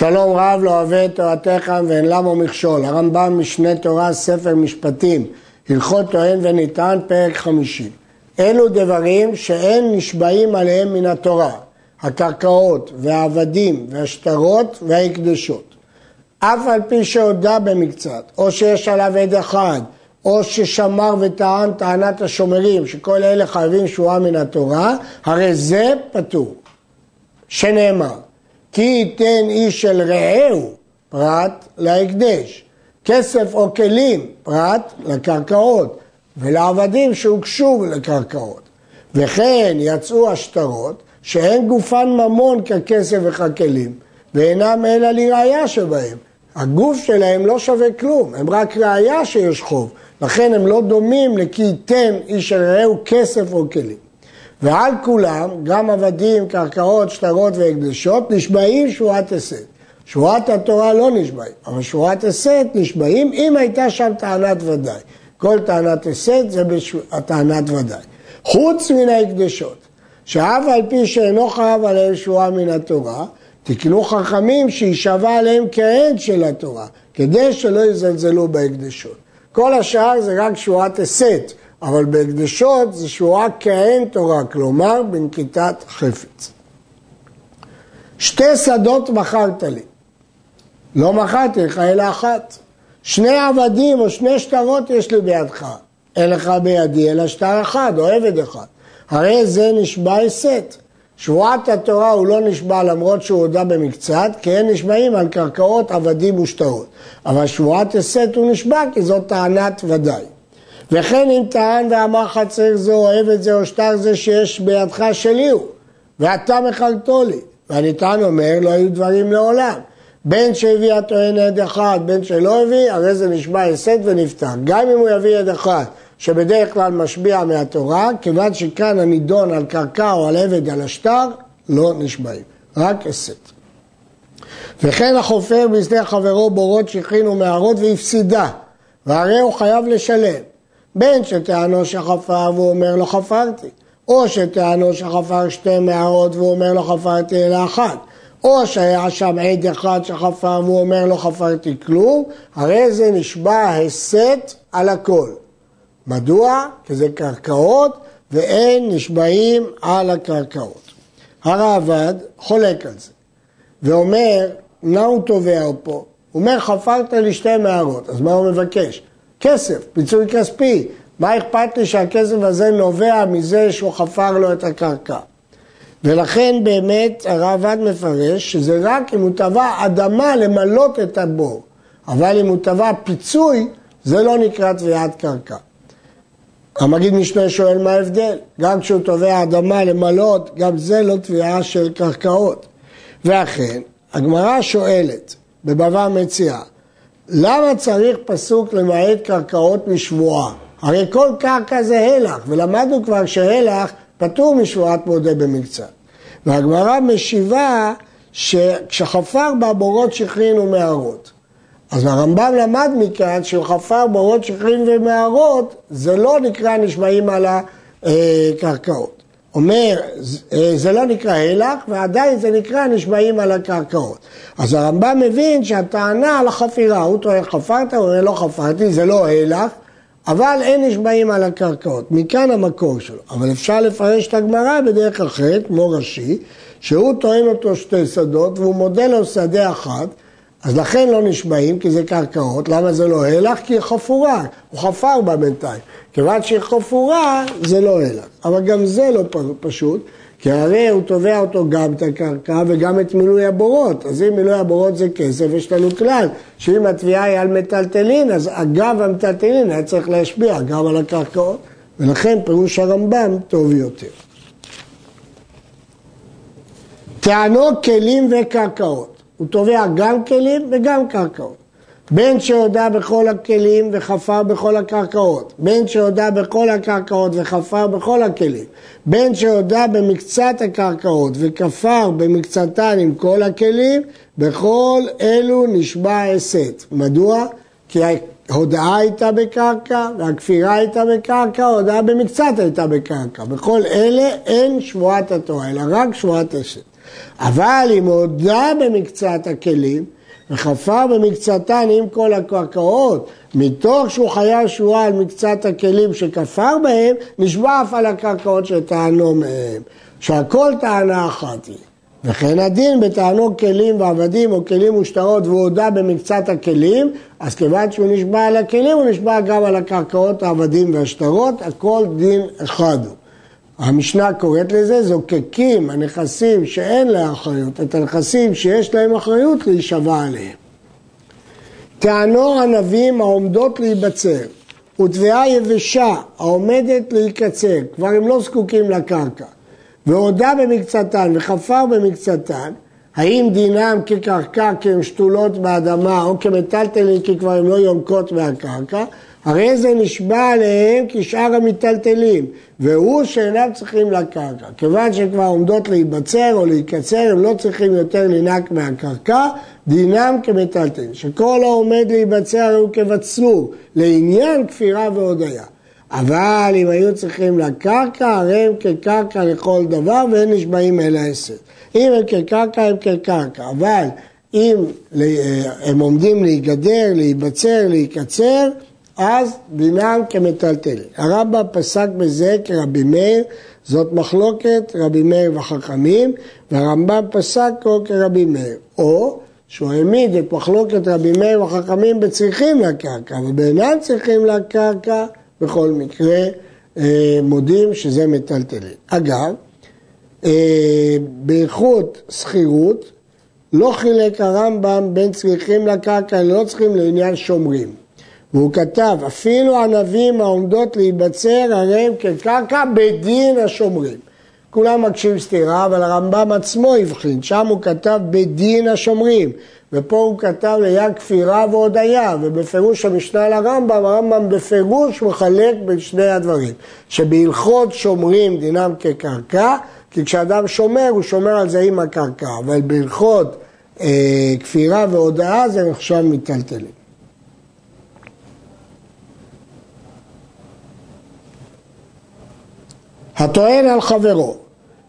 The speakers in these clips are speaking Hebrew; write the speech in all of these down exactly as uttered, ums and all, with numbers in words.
שלום רב לא אוהב את תורתך ואין למו מכשול. הרמב"ם משנה תורה, ספר משפטים, הלכות טוען ונטען, פרק חמישים. אלו דברים שאין נשבעים עליהם מן התורה, הקרקעות והעבדים והשטרות וההקדשות. אף על פי שהודה במקצת, או שיש עליו עד אחד, או ששמר וטען טענת השומרים, שכל אלה חייבים שבועה מן התורה, הרי זה פטור. שנאמר, כי ייתן איש אל רעהו פרט להקדש, כסף או כלים פרט לקרקעות, ולעבדים שהוקשו לקרקעות. וכן יצאו השטרות שהן גופן ממון ככסף וככלים, ואינם אלא לראיה שבהם. הגוף שלהם לא שווה כלום, הם רק ראיה שיש חוב, לכן הם לא דומים לכי ייתן איש אל רעהו כסף או כלים. ועל כולם, גם עבדים, קרקעות, שטרות והקדשות, נשבעים שבועת הסת. שבועת התורה לא נשבעים, אבל שבועת הסת נשבעים אם הייתה שם טענת ודאי. כל טענת הסת זה בטענת בשב... ודאי. חוץ מן ההקדשות, שאף על פי שאינו חייב עליהם שבועה מן התורה, תקנו חכמים שישבע עליהם כעד של התורה, כדי שלא יזלזלו בהקדשות. כל השאר זה רק שבועת הסת. אבל בהקדשות זה שבועה כהן תורה, כלומר בנקיטת חפץ. שתי שדות מכרת לי, לא מכרתי לך אלא אחת. שני עבדים או שני שטרות יש לי בידך, אין לך בידי אלא שטר אחד או עבד אחד, הרי זה נשבע הסת. שבועת התורה הוא לא נשבע למרות שהוא הודה במקצת, כי הם נשבעים על קרקעות, עבדים ושטרות, אבל שבועת הסת הוא נשבע כי זאת טענת ודאי. וכן אם טען ואמר חצר זה או עבד זה או שטר זה שיש בידך שלי הוא, ואתה מכרתו לי, והנטען אומר לא היו דברים לעולם. בין שהביא הטוען עד אחד, בין שלא הביא, הרי זה נשבע הסת ונפטר. גם אם הוא יביא עד אחד, שבדרך כלל משביע מהתורה, כיוון שכאן הנידון על קרקע או על עבד על השטר, לא נשבעים, רק הסת. וכן החופר בשדה חברו בורות שכינו מערות והפסידה, והרי הוא חייב לשלם. בין שטענו שחפר והוא אומר לו חפרתי, או שטענו שחפר שתי מערות והוא אומר לו חפרתי אלא אחת, או שהיה שם עד אחד שחפר והוא אומר לו חפרתי כלום, הרי זה נשבע הסת על הכל. מדוע? כי זה קרקעות ואין נשבעים על הקרקעות. הרעב"ד חולק על זה ואומר, מה הוא תובע פה? הוא אומר חפרת לי שתי מערות, אז מה הוא מבקש? כסף, פיצוי כספי. מה אכפת לי שהכסף הזה נובע מזה שהוא חפר לו את הקרקע? ולכן באמת הרעב"ד מפרש שזה רק אם הוא תבע אדמה למלות את הבור, אבל אם הוא תבע פיצוי זה לא נקרא תביעת קרקע. המגיד משנה שואל מה ההבדל? גם כשהוא תובע אדמה למלות, גם זה לא תביעה של קרקעות. ואכן, הגמרא שואלת בבבא מציעא, למה צריך פסוק למעט קרקעות משבועה? הרי כל קרקע זה הלך, ולמדנו כבר שהלך פטור משבועת מודה במקצת. והגמרא משיבה שכשחפר בה בורות שכרין ומערות. אז הרמב"ם למד מכאן שחפר בורות שכרין ומערות, זה לא נקרא נשבעים על הקרקעות. אומר, זה לא נקרא הלך, ועדיין זה נקרא נשבעים על הקרקעות. אז הרמב"ם מבין שהטענה על החפירה, הוא טוען חפרת, הוא אומר לא חפרתי, זה לא הלך, אבל אין נשבעים על הקרקעות, מכאן המקור שלו. אבל אפשר לפרש את הגמרא בדרך אחרת, כמו רש"י, שהוא טוען אותו שתי שדות, והוא מודה לו שדה אחת, אז לכן לא נשבעים, כי זה קרקעות. למה זה לא הלך? כי היא חפורה, הוא חפר בה בינתיים. כיוון שהיא חפורה, זה לא הלך. אבל גם זה לא פשוט, כי הרי הוא תובע אותו גם את הקרקע וגם את מילוי הבורות. אז אם מילוי הבורות זה כסף, יש לנו כלל, שאם התביעה היא על מטלטלין, אז אגב המטלטלין היה צריך להשביע גם על הקרקעות, ולכן פירוש הרמב"ם טוב יותר. טענו כלים וקרקעות. הוא תובע גם כלים וגם קרקעות. בין שהודה בכל הכלים וחפר בכל הקרקעות, בין שהודה בכל הקרקעות וחפר בכל הכלים, בין שהודה במקצת הקרקעות וכפר במקצתן עם כל הכלים, בכל אלו נשבע הסת. מדוע? כי ההודעה הייתה בקרקע, והכפירה הייתה בקרקע, ההודעה במקצת הייתה בקרקע. בכל אלה אין שבועת התורה, אלא רק שבועת הסת. אבל אם הודה במקצת הכלים, וחפר במקצתן עם כל הקרקעות, מתוך שהוא חייב שורה על מקצת הכלים שכפר בהם, נשבע אף על הקרקעות שטענו מהם, שהכל טענה אחת היא. וכן הדין בטענו כלים ועבדים או כלים ושטרות והוא הודה במקצת הכלים, אז כיוון שהוא נשבע על הכלים, הוא נשבע גם על הקרקעות, העבדים והשטרות, הכל דין אחד הוא. המשנה קוראת לזה זוקקים הנכסים שאין להם אחריות, את הנכסים שיש להם אחריות להישבע עליהם. טענו ענבים העומדות להיבצר, ותביעה יבשה העומדת להיקצר, כבר הם לא זקוקים לקרקע, והודה במקצתן וחפר במקצתן, האם דינם כקרקע כי הם שתולות באדמה או כמטלטלים כי כבר הם לא יונקות מהקרקע, הרי זה נשבע עליהם כשאר המטלטלים, והוא שאינם צריכים לקרקע. כיוון שכבר עומדות להיבצר או להיקצר, הם לא צריכים יותר לנק מהקרקע, דינם כמטלטלים, שכל העומד להיבצר הוא כבצלור, לעניין כפירה והודיה. אבל אם היו צריכים לקרקע, הרי הם כקרקע לכל דבר, והם נשבעים אל העשת. אם הם כקרקע, הם כקרקע, אבל אם הם עומדים להיגדר, להיבצר, להיקצר, אז דינם כמטלטלים. הרמב"ם פסק בזה כרבי מאיר, זאת מחלוקת רבי מאיר וחכמים, והרמב"ם פסק או כרבי מאיר, או שהוא העמיד את מחלוקת רבי מאיר וחכמים בצריכים לקרקע, אבל בעינם צריכים לקרקע, בכל מקרה מודים שזה מטלטלים. אגב, באיכות סחירות, לא חילק הרמב"ם בין צריכים לקרקע, לא צריכים לעניין שומרים. והוא כתב, אפילו ענבים העומדות להיבצר עליהם כקרקע בדין השומרים. כולם מקשים סתירה, אבל הרמב"ם עצמו הבחין, שם הוא כתב בדין השומרים, ופה הוא כתב ליד כפירה והודיה, ובפירוש המשנה לרמב"ם, הרמב"ם בפירוש מחלק בין שני הדברים, שבהלכות שומרים דינם כקרקע, כי כשאדם שומר, הוא שומר על זה עם הקרקע, אבל בהלכות אה, כפירה והודיה זה נחשב מטלטלים. הטוען על חברו,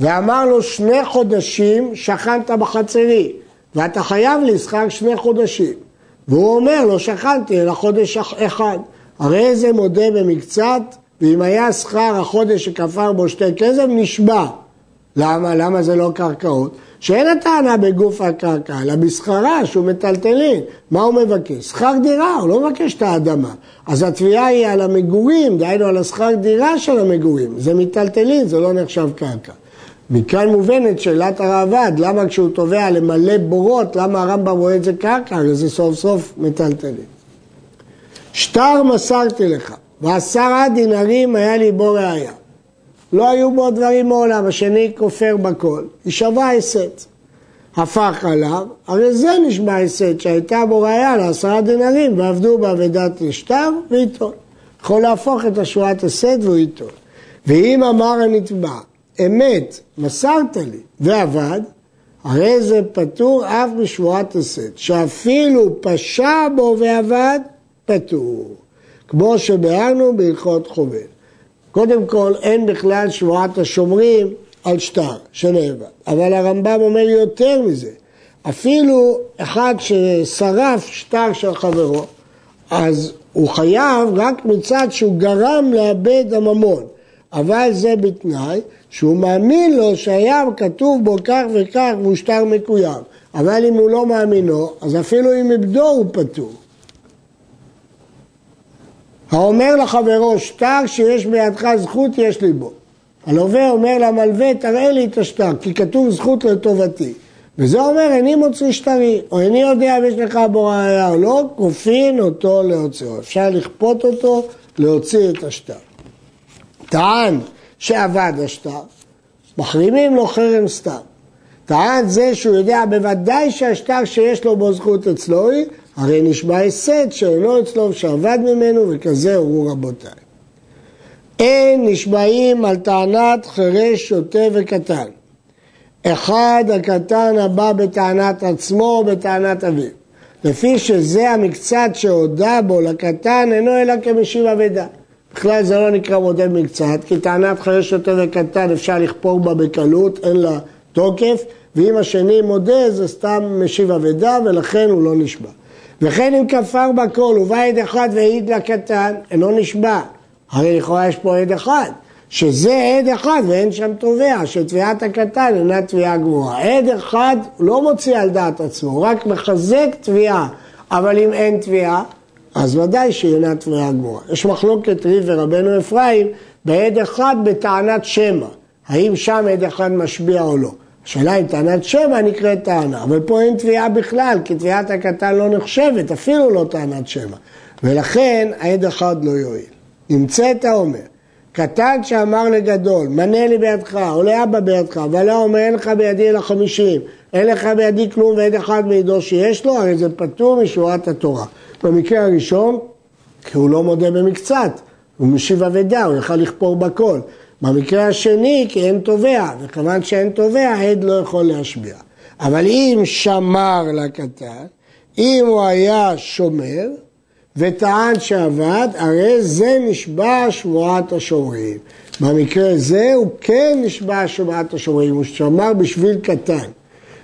ואמר לו שני חודשים שכנת בחצרי, ואתה חייב לשכר שני חודשים. והוא אומר לו שכנתי אלא חודש אחד, הרי זה מודה במקצת, ואם היה שכר החודש שכפר בו שתי כסף נשבע. למה? למה זה לא קרקעות? שאין הטענה בגוף הקרקע, אלא בשכרה שהוא מטלטלין. מה הוא מבקש? שכר דירה, הוא לא מבקש את האדמה. אז התביעה היא על המגורים, דהיינו על השכר דירה של המגורים. זה מטלטלין, זה לא נחשב קרקע. מכאן מובנת שאלת הרעבד, למה כשהוא תובע למלא בורות, למה הרמב"ם רואה את זה קרקע? זה סוף סוף מטלטלין. שטר מסרתי לך, ועשרה דינרים היה לי בו ראיה. לא היו בו דברים מעולם, השני כופר בכל, היא שווה הסת. הפך עליו, הרי זה נשמע הסת שהייתה בו ראיה לעשרה דינרים, ועבדו בעבדת לשטר ועיתון. יכול להפוך את השואת הסת ועיתון. ואם אמר הנתבע, אמת, מסרת לי, ועבד, הרי זה פטור אף בשבועת הסת, שאפילו פשע בו ועבד, פטור. כמו שבארנו בהלכות חובל. קודם כל, אין בכלל שבועת השומרים על שטר שנאבד. אבל הרמב"ם אומר יותר מזה. אפילו אחד ששרף שטר של חברו, אז הוא חייב רק מצד שהוא גרם לאבד הממון. אבל זה בתנאי שהוא מאמין לו שהיה כתוב בו כך וכך והוא שטר מקוים. אבל אם הוא לא מאמינו, אז אפילו אם עבדו הוא פטור. האומר לחברו שטר שיש בידך זכות יש לי בו. הלווה אומר למלווה תראה לי את השטר כי כתוב זכות לטובתי. וזה אומר איני מוציא שטרי או איני יודע אם יש לך בו ראיה או לא, כופין אותו להוציאו. אפשר לכפות אותו להוציא את השטר. טען שעבד השטר, מחרימים לו חרם סתם. טען זה שהוא יודע בוודאי שהשטר שיש לו בו זכות אצלו היא, הרי נשבע הסת שאינו אצלו שעבד ממנו וכזה הוא רבותיי. אין נשבעים על טענת חרש שוטה וקטן. אחד הקטן הבא בטענת עצמו או בטענת אביו. לפי שזה המקצת שהודה בו לקטן אינו אלא כמשיב אבדה. בכלל זה לא נקרא מודה במקצת כי טענת חרש שוטה וקטן אפשר לכפור בה בקלות, אין לה תוקף. ואם השני מודה זה סתם משיב אבדה ולכן הוא לא נשבע. וכן אם כפר בכל ובא עד אחד ועיד לקטן, אינו נשבע. הרי לכאורה יש פה עד אחד, שזה עד אחד ואין שם תובע, שתביעת הקטן אינה תביעה גבוהה. עד אחד לא מוציא על דעת עצמו, רק מחזק תביעה, אבל אם אין תביעה, אז ודאי שאינה תביעה גמורה. יש מחלוקת ריב ורבנו אפרים בעד אחד בטענת שמע. האם שם עד אחד משביע או לא? השאלה אם טענת שמע נקראת טענה, אבל פה אין תביעה בכלל, כי תביעת הקטן לא נחשבת, אפילו לא טענת שמע. ולכן העד אחד לא יועיל. נמצאת האומר, קטן שאמר לגדול, מנה לי בידך, או לאבא בידך, ולא אומר, אין לך בידי אלא חמישים, אין לך בידי כלום ועד אחד בידו שיש לו, הרי זה פטור משורת התורה. במקרה הראשון, כי הוא לא מודה במקצת, הוא משיב אבדה, הוא יכל לכפור בכל. במקרה השני, כי אין תובע, וכיוון שאין תובע, עד לא יכול להשביע. אבל אם שמר לקטן, אם הוא היה שומר, וטען שעבד, הרי זה נשבע שבועת השומרים. במקרה זה הוא כן נשבע שבועת השומרים, הוא שמר בשביל קטן.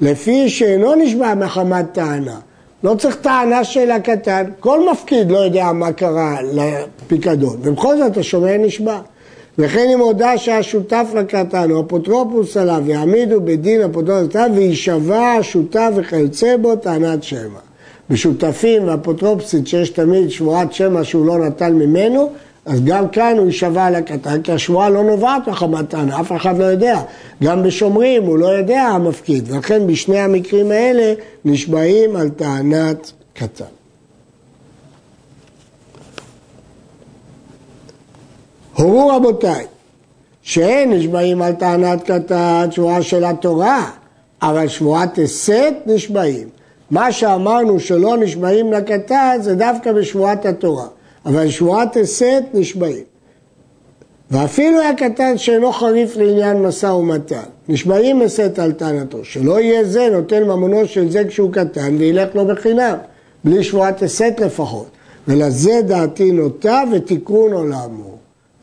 לפי שאינו נשבע מחמת טענה, לא צריך טענה של הקטן, כל מפקיד לא יודע מה קרה לפיקדון, ובכל זאת השומר נשבע. וכן אם הודע שהשותף לקטן או אפוטרופוס עליו, יעמידו בדין אפוטרופוס עליו, וישבע השותף וכיוצא בו טענת שמע. בשותפים והאפוטרופסית שיש תמיד שבועת שמע שהוא לא נטל ממנו, אז גם כאן הוא יישבע על הקטן, כי השבועה לא נובעת מחמת טענה, אף אחד לא יודע. גם בשומרים הוא לא יודע המפקיד, ולכן בשני המקרים האלה נשבעים על טענת קטן. הורו רבותיי, שאין נשבעים על טענת קטן, שבועה של התורה, אבל שבועת הסת נשבעים. מה שאמרנו שלא נשבעים לקטן זה דווקא בשבועת התורה, אבל שבועת הסת נשבעים. ואפילו הקטן שאינו חריף לעניין משא ומתן, נשבעים הסת על טענתו, שלא יהיה זה נוטל ממונו של זה כשהוא קטן וילך לו בחינם, בלי שבועת הסת לפחות. ולזה דעתי נוטה ותיקון עולם הוא.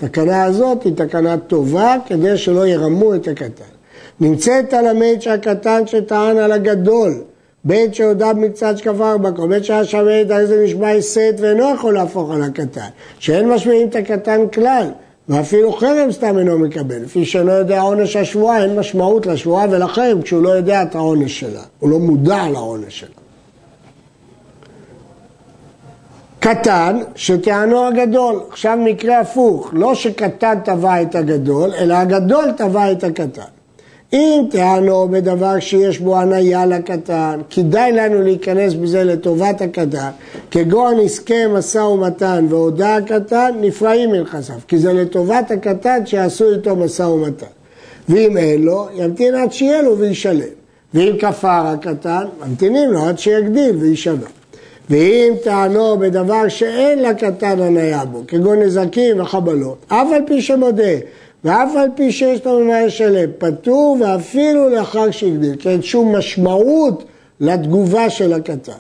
התקנה הזאת היא תקנה טובה כדי שלא ירמו את הקטן. נמצאת על המד שהקטן שטען על הגדול, בית שהודע במקצת שכפר בכל, בית שהיה שווה את זה נשבע הסת ואינו יכול להפוך על הקטן, שאין משמעים את הקטן כלל, ואפילו חרם סתם אינו מקבל, לפי שלא יודע עונש השבועה, אין משמעות לשבועה ולחרם כשהוא לא יודע את העונש שלה, הוא לא מודע לעונש שלה. קטן שטענו הגדול, עכשיו מקרה הפוך, לא שקטן טבע את הגדול, אלא הגדול טבע את הקטן. אם טענו בדבר שיש בו הניה לקטן, כדאי לנו להיכנס בזה לטובת הקטן, כגון עסקי משא ומתן והודע הקטן, נפרעים מלחסיו, כי זה לטובת הקטן שעשו איתו משא ומתן. ואם אין לו, ימתין עד שיהיה לו וישלם. ואם כפר הקטן, ממתינים לו עד שיגדיל וישלם. ואם טענו בדבר שאין לקטן הניה בו, כגון נזקים וחבלות, אף על פי שמודה, ואף על פי שיש לו ממה ישלם, פטור ואפילו לאחר שהגדיל, כי אין שום משמעות לתגובה של הקטן.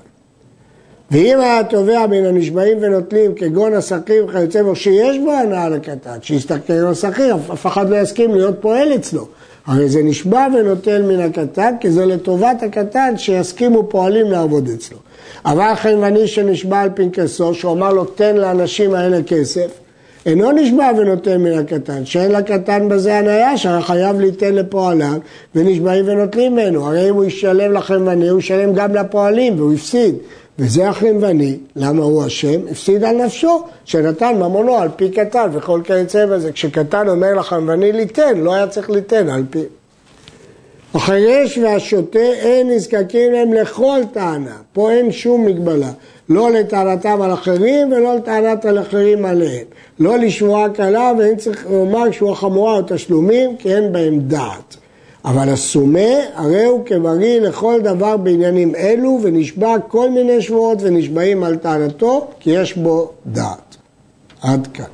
ואם היה תובע בין הנשבעים ונוטלים כגון עסקים וכיוצא בו, שיש בו הנאה לקטן, שיסתכל עסקים, אף אחד לא יסכים להיות פועל אצלו. הרי זה נשבע ונוטל מן הקטן, כי זה לטובת הקטן שיסכימו פועלים לעבוד אצלו. אבל חנווני שנשבע על פנקסו, שהוא אמר לו תן לאנשים האלה כסף, אינו נשבע ונותן מן הקטן, שאין לקטן בזה הניה, שחייב ליתן לפועליו, ונשבעים ונוטלים ממנו. הרי אם הוא ישלם לחנווני, הוא ישלם גם לפועלים, והוא הפסיד. וזה החנווני, למה הוא אשם? הפסיד על נפשו, שנתן ממונו על פי קטן, וכל כיוצא בזה. כשקטן אומר לחנווני ליתן, לא היה צריך ליתן על פי. החרש והשוטה אין נזקקים להם לכל טענה, פה אין שום מגבלה, לא לטענתם על אחרים ולא לטענת על אחרים עליהם, לא לשבועה קלה ואין צריך לומר שבועה חמורה או תשלומים כי אין בהם דעת. אבל הסומה הרי הוא כבריא לכל דבר בעניינים אלו ונשבע כל מיני שבועות ונשבעים על טענתו כי יש בו דעת. עד כאן.